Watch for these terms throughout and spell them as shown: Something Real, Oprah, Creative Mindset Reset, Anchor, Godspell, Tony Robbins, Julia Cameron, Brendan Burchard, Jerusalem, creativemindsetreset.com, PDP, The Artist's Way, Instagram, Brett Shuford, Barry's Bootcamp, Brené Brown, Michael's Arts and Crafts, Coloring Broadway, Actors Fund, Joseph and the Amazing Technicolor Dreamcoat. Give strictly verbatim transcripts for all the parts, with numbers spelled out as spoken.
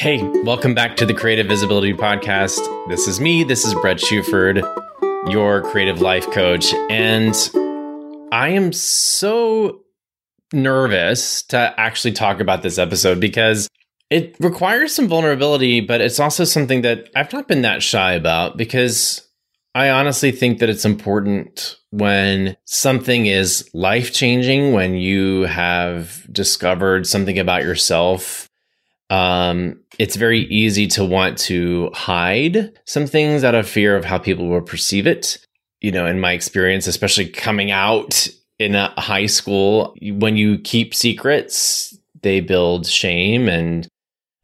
Hey, welcome back to the Creative Visibility Podcast. This is me. This is Brett Shuford, your creative life coach. And I am so nervous to actually talk about this episode because it requires some vulnerability, but it's also something that I've not been that shy about because I honestly think that it's important when something is life-changing, when you have discovered something about yourself. Um, it's very easy to want to hide some things out of fear of how people will perceive it. You know, in my experience, especially coming out in a high school, when you keep secrets, they build shame and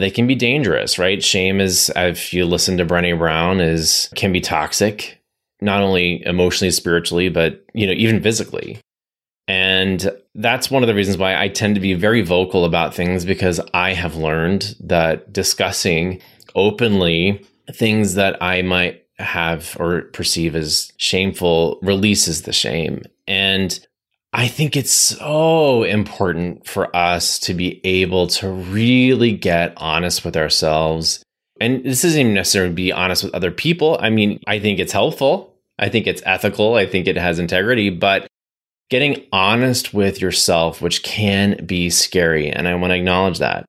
they can be dangerous, right? Shame is, if you listen to Brené Brown, is can be toxic, not only emotionally, spiritually, but, you know, even physically. And that's one of the reasons why I tend to be very vocal about things, because I have learned that discussing openly things that I might have or perceive as shameful releases the shame. And I think it's so important for us to be able to really get honest with ourselves. And this isn't even necessarily be honest with other people. I mean, I think it's helpful. I think it's ethical. I think it has integrity, but getting honest with yourself, which can be scary. And I want to acknowledge that.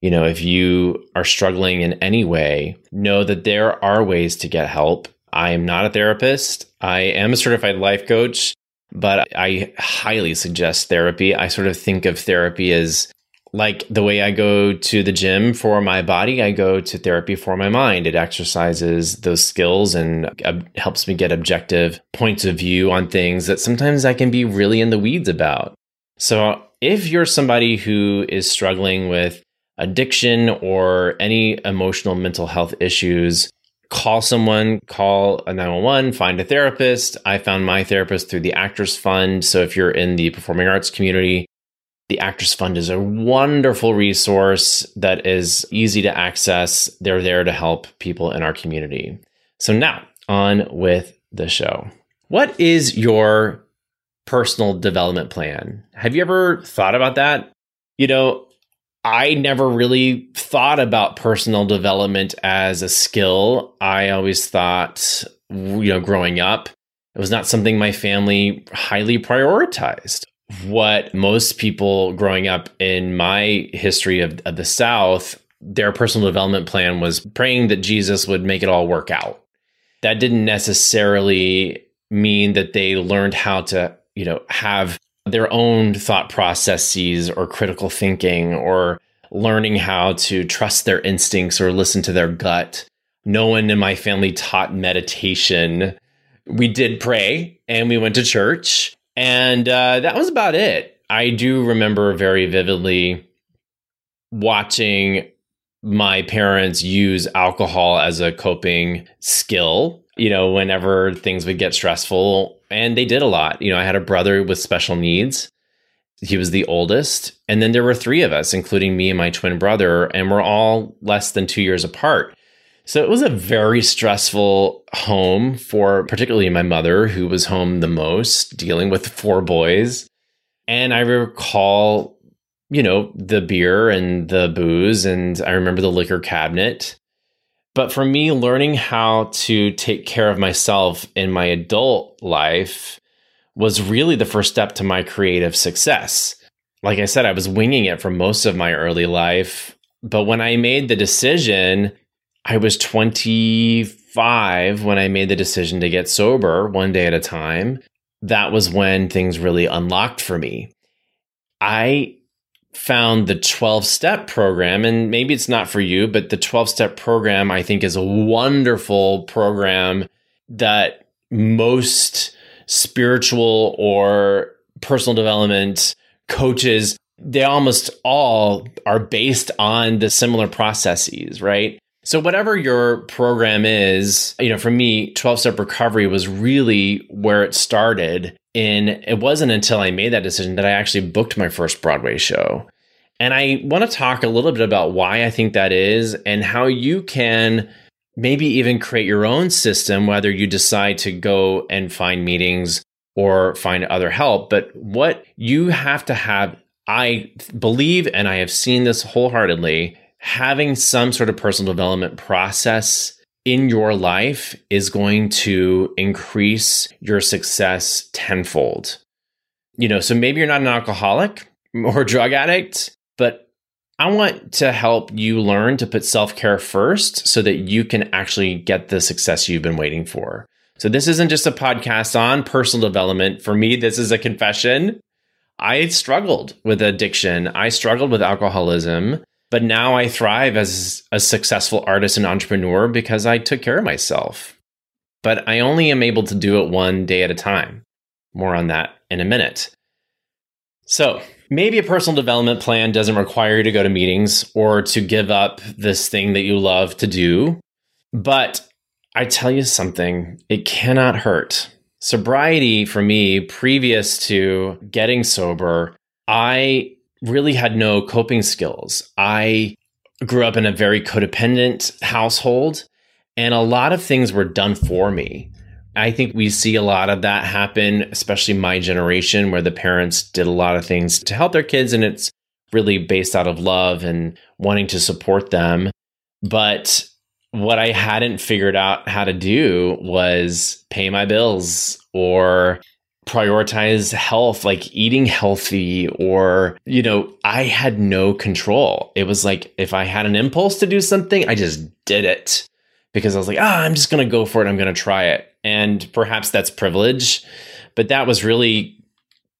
You know, if you are struggling in any way, know that there are ways to get help. I am not a therapist. I am a certified life coach, but I highly suggest therapy. I sort of think of therapy as like the way I go to the gym for my body, I go to therapy for my mind. It exercises those skills and ab- helps me get objective points of view on things that sometimes I can be really in the weeds about. So if you're somebody who is struggling with addiction or any emotional mental health issues, call someone, call a nine one one, find a therapist. I found my therapist through the Actors Fund. So if you're in the performing arts community, the Actors Fund is a wonderful resource that is easy to access. They're there to help people in our community. So now, on with the show. What is your personal development plan? Have you ever thought about that? You know, I never really thought about personal development as a skill. I always thought, you know, growing up, it was not something my family highly prioritized. What most people growing up in my history of, of the South, their personal development plan was praying that Jesus would make it all work out. That didn't necessarily mean that they learned how to, you know, have their own thought processes or critical thinking or learning how to trust their instincts or listen to their gut. No one in my family taught meditation. We did pray and we went to church. And uh, that was about it. I do remember very vividly watching my parents use alcohol as a coping skill, you know, whenever things would get stressful. And they did a lot. You know, I had a brother with special needs. He was the oldest. And then there were three of us, including me and my twin brother, and we're all less than two years apart. So it was a very stressful home for particularly my mother, who was home the most, dealing with four boys. And I recall, you know, the beer and the booze, and I remember the liquor cabinet. But for me, learning how to take care of myself in my adult life was really the first step to my creative success. Like I said, I was winging it for most of my early life. But when I made the decision, I was twenty-five when I made the decision to get sober one day at a time. That was when things really unlocked for me. I found the twelve-step program, and maybe it's not for you, but the twelve-step program I think is a wonderful program that most spiritual or personal development coaches, they almost all are based on the similar processes, right? So whatever your program is, you know, for me, twelve-step recovery was really where it started. And it wasn't until I made that decision that I actually booked my first Broadway show. And I want to talk a little bit about why I think that is and how you can maybe even create your own system, whether you decide to go and find meetings or find other help. But what you have to have, I believe, and I have seen this wholeheartedly, having some sort of personal development process in your life is going to increase your success tenfold. You know, so maybe you're not an alcoholic or drug addict, but I want to help you learn to put self-care first so that you can actually get the success you've been waiting for. So this isn't just a podcast on personal development. For me, this is a confession. I struggled with addiction. I struggled with alcoholism, but now I thrive as a successful artist and entrepreneur because I took care of myself. But I only am able to do it one day at a time. More on that in a minute. So maybe a personal development plan doesn't require you to go to meetings or to give up this thing that you love to do. But I tell you something, it cannot hurt. Sobriety for me, previous to getting sober, I really had no coping skills. I grew up in a very codependent household, and a lot of things were done for me. I think we see a lot of that happen, especially my generation, where the parents did a lot of things to help their kids, and it's really based out of love and wanting to support them. But what I hadn't figured out how to do was pay my bills or prioritize health, like eating healthy, or, you know, I had no control. It was like, if I had an impulse to do something, I just did it because I was like, ah, I'm just going to go for it. I'm going to try it. And perhaps that's privilege, but that was really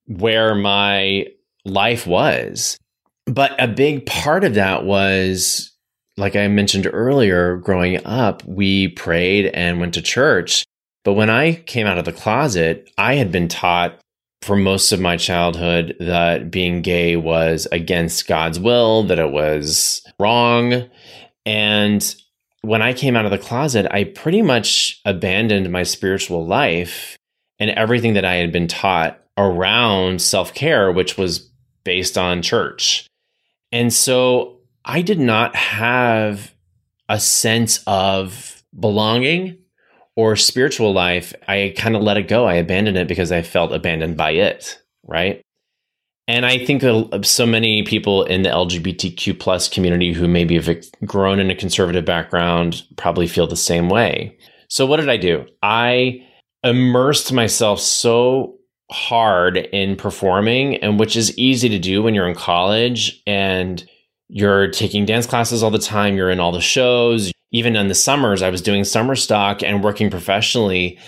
where my life was. But a big part of that was, like I mentioned earlier, growing up, we prayed and went to church. But when I came out of the closet, I had been taught for most of my childhood that being gay was against God's will, that it was wrong. And when I came out of the closet, I pretty much abandoned my spiritual life and everything that I had been taught around self-care, which was based on church. And so I did not have a sense of belonging or spiritual life. I kind of let it go. I abandoned it because I felt abandoned by it, right? And I think so many people in the L G B T Q plus community who maybe have grown in a conservative background probably feel the same way. So what did I do? I immersed myself so hard in performing, and which is easy to do when you're in college and you're taking dance classes all the time, you're in all the shows. Even in the summers, I was doing summer stock and working professionally,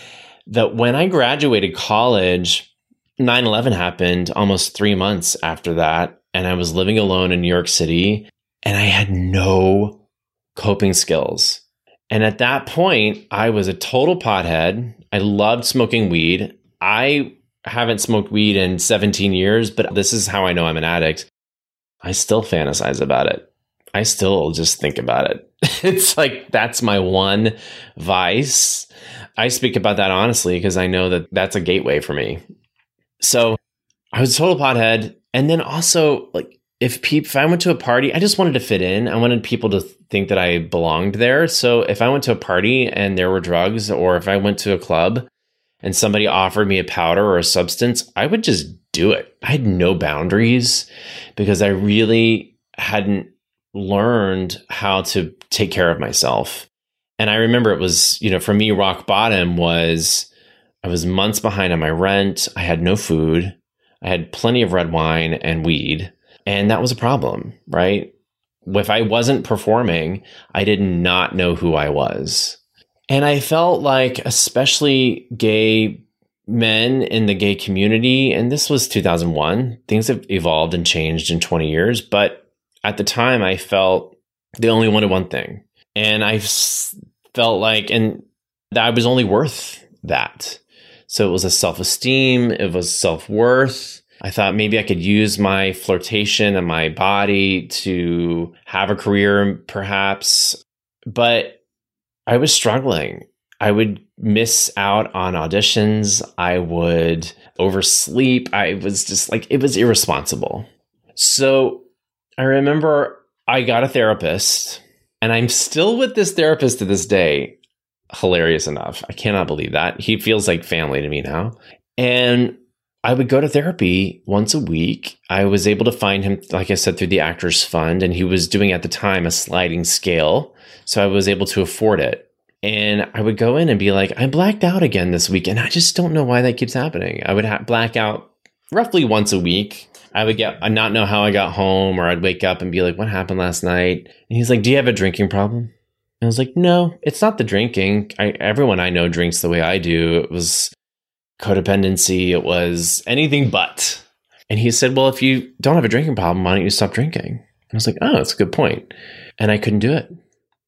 that when I graduated college, nine eleven happened almost three months after that. And I was living alone in New York City and I had no coping skills. And at that point, I was a total pothead. I loved smoking weed. I haven't smoked weed in seventeen years, but this is how I know I'm an addict. I still fantasize about it. I still just think about it. It's like, that's my one vice. I speak about that honestly, because I know that that's a gateway for me. So I was a total pothead. And then also, like, if pe- if I went to a party, I just wanted to fit in. I wanted people to think that I belonged there. So if I went to a party and there were drugs, or if I went to a club and somebody offered me a powder or a substance, I would just do it. I had no boundaries because I really hadn't learned how to take care of myself. And I remember it was, you know, for me, rock bottom was I was months behind on my rent. I had no food. I had plenty of red wine and weed. And that was a problem, right? If I wasn't performing, I did not know who I was. And I felt like, especially gay men in the gay community, and this was two thousand one, things have evolved and changed in twenty years, but at the time, I felt they only wanted one thing. And I felt like, and that I was only worth that. So it was a self-esteem. It was self-worth. I thought maybe I could use my flirtation and my body to have a career, perhaps. But I was struggling. I would miss out on auditions. I would oversleep. I was just like, it was irresponsible. So I remember I got a therapist, and I'm still with this therapist to this day. Hilarious enough. I cannot believe that. He feels like family to me now. And I would go to therapy once a week. I was able to find him, like I said, through the Actors Fund, and he was doing at the time a sliding scale. So I was able to afford it. And I would go in and be like, I blacked out again this week. And I just don't know why that keeps happening. I would ha- black out roughly once a week. I would get, I'd not know how I got home, or I'd wake up and be like, what happened last night? And he's like, do you have a drinking problem? And I was like, no, it's not the drinking. I, everyone I know drinks the way I do. It was codependency. It was anything but. And he said, well, if you don't have a drinking problem, why don't you stop drinking? And I was like, oh, that's a good point. And I couldn't do it.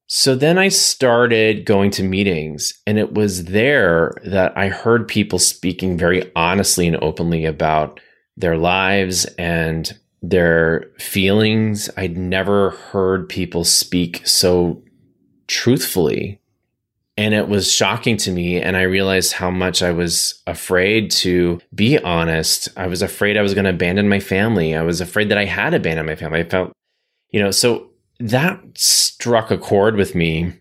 So then I started going to meetings, and it was there that I heard people speaking very honestly and openly about their lives and their feelings. I'd never heard people speak so truthfully, and it was shocking to me. And I realized how much I was afraid to be honest. I was afraid I was going to abandon my family. I was afraid that I had abandoned my family. I felt, you know, so that struck a chord with me,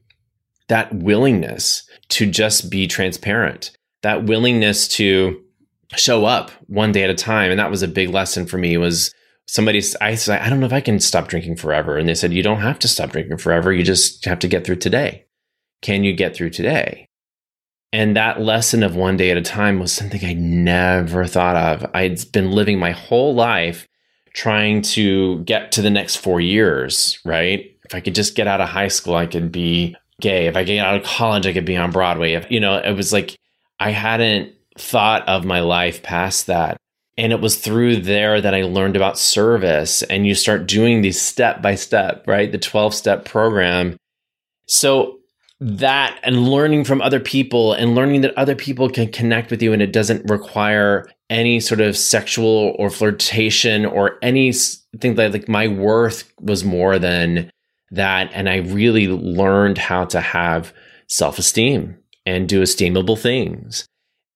that willingness to just be transparent, that willingness to show up one day at a time. And that was a big lesson for me. Was somebody, I said, I don't know if I can stop drinking forever. And they said, you don't have to stop drinking forever. You just have to get through today. Can you get through today? And that lesson of one day at a time was something I never thought of. I'd been living my whole life trying to get to the next four years, right? If I could just get out of high school, I could be gay. If I get out of college, I could be on Broadway. If, you know, it was like, I hadn't thought of my life past that. And it was through there that I learned about service. And you start doing these step by step, right? The twelve-step program. So that, and learning from other people, and learning that other people can connect with you, and it doesn't require any sort of sexual or flirtation or anything. That, like, my worth was more than that. And I really learned how to have self-esteem and do esteemable things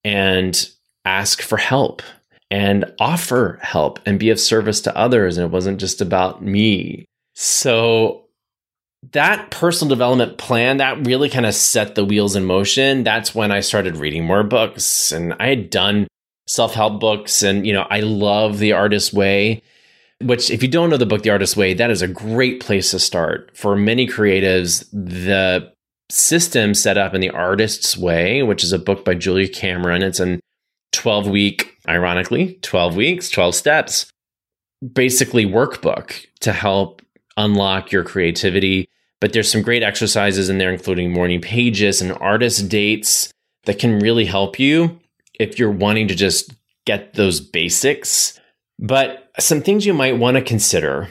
and ask for help and offer help and be of service to others. And it wasn't just about me. So that personal development plan, that really kind of set the wheels in motion. That's when I started reading more books, and I had done self-help books. And, you know, I love The Artist's Way, which, if you don't know the book, The Artist's Way, that is a great place to start. For many creatives, the system set up in The Artist's Way, which is a book by Julia Cameron. It's in twelve-week, ironically, twelve weeks, twelve steps, basically workbook to help unlock your creativity. But there's some great exercises in there, including morning pages and artist dates that can really help you if you're wanting to just get those basics. But some things you might want to consider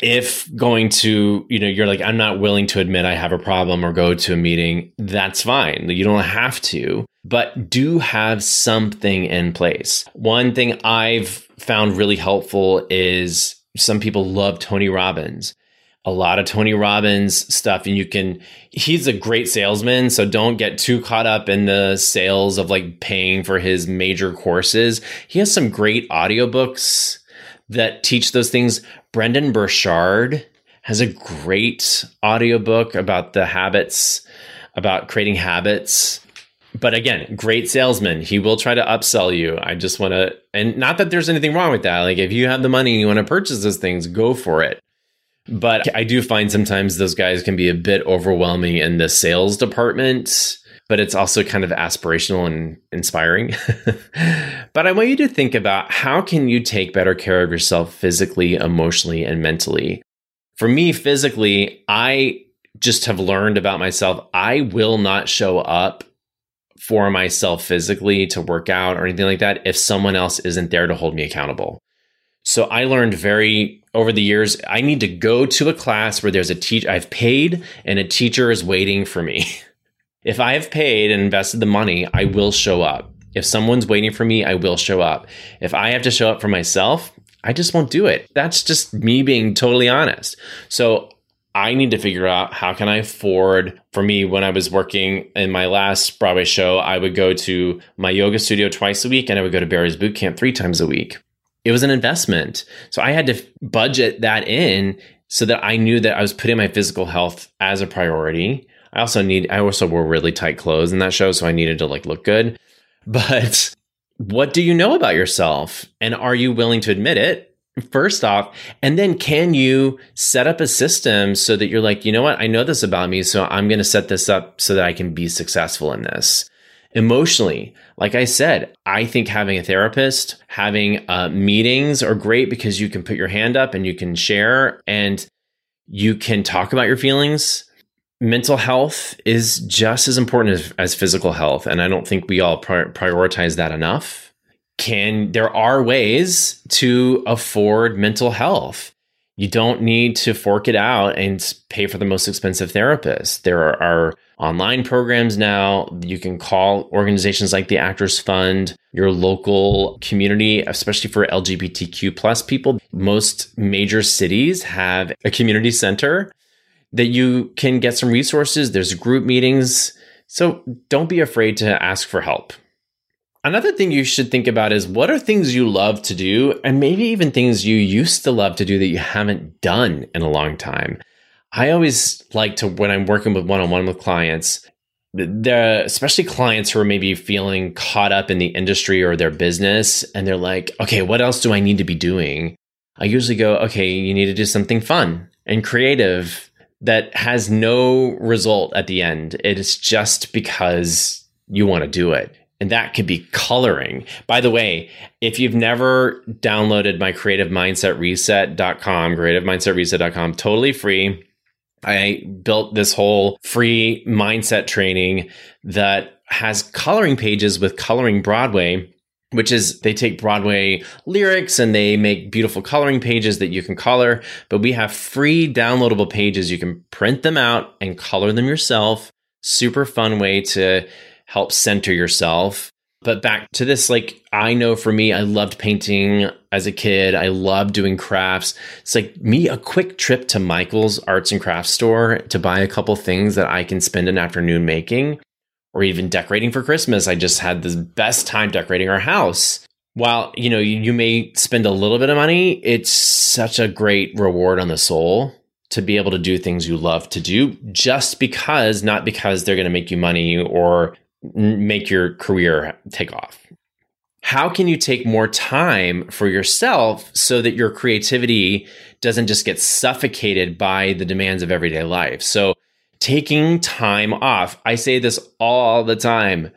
if going to, you know, you're like, I'm not willing to admit I have a problem or go to a meeting. That's fine. You don't have to, but do have something in place. One thing I've found really helpful is some people love Tony Robbins. A lot of Tony Robbins stuff, and you can, he's a great salesman, so don't get too caught up in the sales of like paying for his major courses. He has some great audiobooks that teach those things. Brendan Burchard has a great audiobook about the habits, about creating habits. But again, great salesman. He will try to upsell you. I just want to, and not that there's anything wrong with that. Like, if you have the money and you want to purchase those things, go for it. But I do find sometimes those guys can be a bit overwhelming in the sales department, but it's also kind of aspirational and inspiring. But I want you to think about, how can you take better care of yourself physically, emotionally, and mentally? For me, physically, I just have learned about myself. I will not show up for myself physically to work out or anything like that if someone else isn't there to hold me accountable. So I learned very over the years, I need to go to a class where there's a teacher, I've paid, and a teacher is waiting for me. If I have paid and invested the money, I will show up. If someone's waiting for me, I will show up. If I have to show up for myself, I just won't do it. That's just me being totally honest. So I need to figure out, how can I afford, for me, when I was working in my last Broadway show, I would go to my yoga studio twice a week, and I would go to Barry's Bootcamp three times a week. It was an investment. So I had to budget that in so that I knew that I was putting my physical health as a priority. I also need, I also wore really tight clothes in that show, so I needed to like look good. But what do you know about yourself? And are you willing to admit it, first off? And then can you set up a system so that you're like, you know what, I know this about me, so I'm going to set this up so that I can be successful in this. Emotionally, like I said, I think having a therapist, having uh, meetings are great because you can put your hand up and you can share and you can talk about your feelings. Mental health is just as important as, as physical health, and I don't think we all pri- prioritize that enough. Can there are ways to afford mental health. You don't need to fork it out and pay for the most expensive therapist. There are, are online programs now. You can call organizations like the Actors Fund, your local community, especially for L G B T Q plus people. Most major cities have a community center that you can get some resources. There's group meetings. So don't be afraid to ask for help. Another thing you should think about is what are things you love to do, and maybe even things you used to love to do that you haven't done in a long time. I always like to, when I'm working with one-on-one with clients, the, especially clients who are maybe feeling caught up in the industry or their business, and they're like, okay, what else do I need to be doing? I usually go, okay, you need to do something fun and creative that has no result at the end. It is just because you want to do it. And that could be coloring. By the way, if you've never downloaded my creative mindset reset dot com, creative mindset reset dot com, totally free. I built this whole free mindset training that has coloring pages with Coloring Broadway, which is they take Broadway lyrics and they make beautiful coloring pages that you can color. But we have free downloadable pages. You can print them out and color them yourself. Super fun way to help center yourself. But back to this, like, I know for me, I loved painting as a kid. I loved doing crafts. It's like me, a quick trip to Michael's Arts and Crafts store to buy a couple things that I can spend an afternoon making, or even decorating for Christmas. I just had the best time decorating our house. While, you know, you, you may spend a little bit of money, it's such a great reward on the soul to be able to do things you love to do just because, not because they're going to make you money or make your career take off. How can you take more time for yourself so that your creativity doesn't just get suffocated by the demands of everyday life? So taking time off. I say this all the time.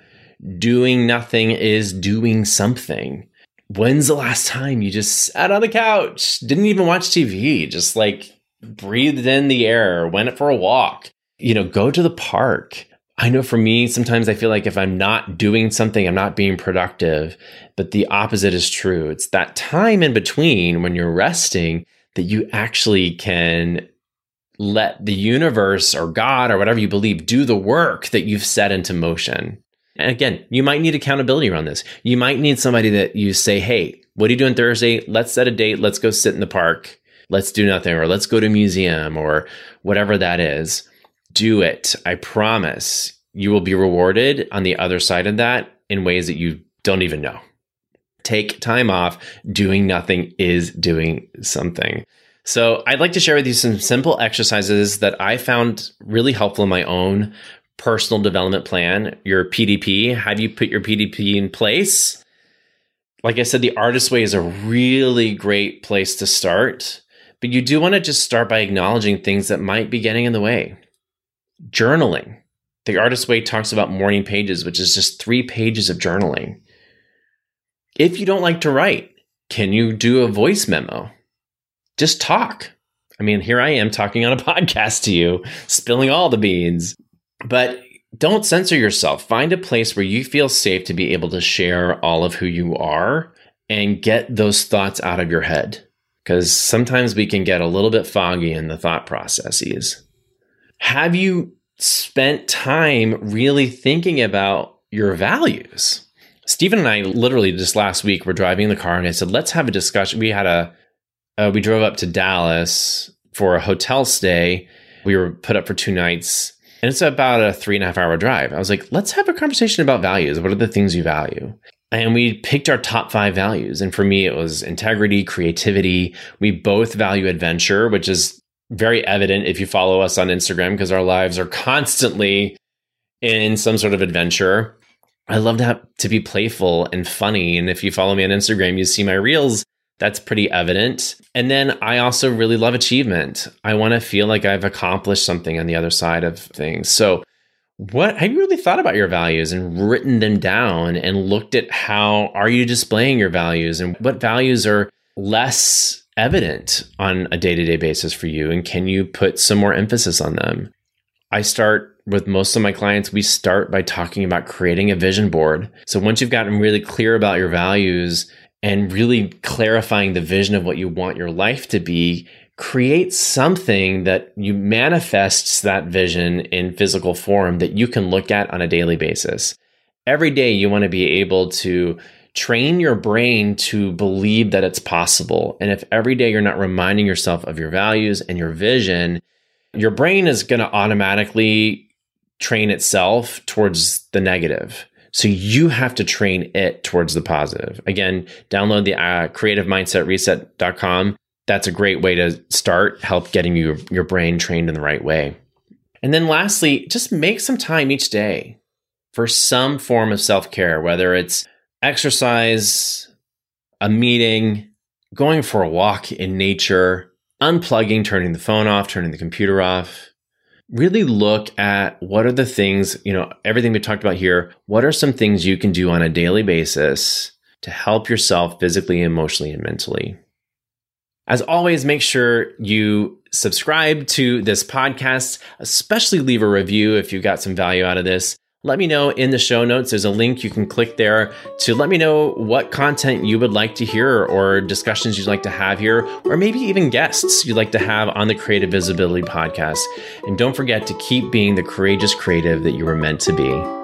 Doing nothing is doing something. When's the last time you just sat on the couch, didn't even watch T V, just like breathed in the air, went for a walk, you know, go to the park? I know for me, sometimes I feel like if I'm not doing something, I'm not being productive, but the opposite is true. It's that time in between when you're resting that you actually can let the universe or God or whatever you believe do the work that you've set into motion. And again, you might need accountability around this. You might need somebody that you say, hey, what are you doing Thursday? Let's set a date. Let's go sit in the park. Let's do nothing, or let's go to a museum or whatever that is. Do it. I promise you will be rewarded on the other side of that in ways that you don't even know. Take time off. Doing nothing is doing something. So I'd like to share with you some simple exercises that I found really helpful in my own personal development plan, your P D P. Have you put your P D P in place? Like I said, the Artist's Way is a really great place to start, but you do want to just start by acknowledging things that might be getting in the way. Journaling. The Artist's Way talks about morning pages, which is just three pages of journaling. If you don't like to write, can you do a voice memo? Just talk. I mean, here I am talking on a podcast to you, spilling all the beans. But don't censor yourself. Find a place where you feel safe to be able to share all of who you are and get those thoughts out of your head. Because sometimes we can get a little bit foggy in the thought processes. Have you spent time really thinking about your values? Stephen and I literally just last week were driving in the car and I said, let's have a discussion. We had a, uh, we drove up to Dallas for a hotel stay. We were put up for two nights and it's about a three and a half hour drive. I was like, let's have a conversation about values. What are the things you value? And we picked our top five values. And for me, it was integrity, creativity. We both value adventure, which is very evident if you follow us on Instagram because our lives are constantly in some sort of adventure. I love to, to be playful and funny. And if you follow me on Instagram, you see my reels. That's pretty evident. And then I also really love achievement. I want to feel like I've accomplished something on the other side of things. So what have you really thought about your values and written them down and looked at how are you displaying your values and what values are less evident on a day-to-day basis for you? And can you put some more emphasis on them? I start with most of my clients, we start by talking about creating a vision board. So once you've gotten really clear about your values and really clarifying the vision of what you want your life to be, create something that you manifests that vision in physical form that you can look at on a daily basis. Every day you want to be able to train your brain to believe that it's possible. And if every day you're not reminding yourself of your values and your vision, your brain is going to automatically train itself towards the negative. So you have to train it towards the positive. Again, download the uh, creative mindset reset dot com. That's a great way to start, help getting you, your brain trained in the right way. And then lastly, just make some time each day for some form of self-care, whether it's exercise, a meeting, going for a walk in nature, unplugging, turning the phone off, turning the computer off. Really look at what are the things, you know, everything we talked about here, what are some things you can do on a daily basis to help yourself physically, emotionally, and mentally? As always, make sure you subscribe to this podcast, especially leave a review if you got some value out of this. Let me know in the show notes. There's a link you can click there to let me know what content you would like to hear or discussions you'd like to have here, or maybe even guests you'd like to have on the Creative Visibility Podcast. And don't forget to keep being the courageous creative that you were meant to be.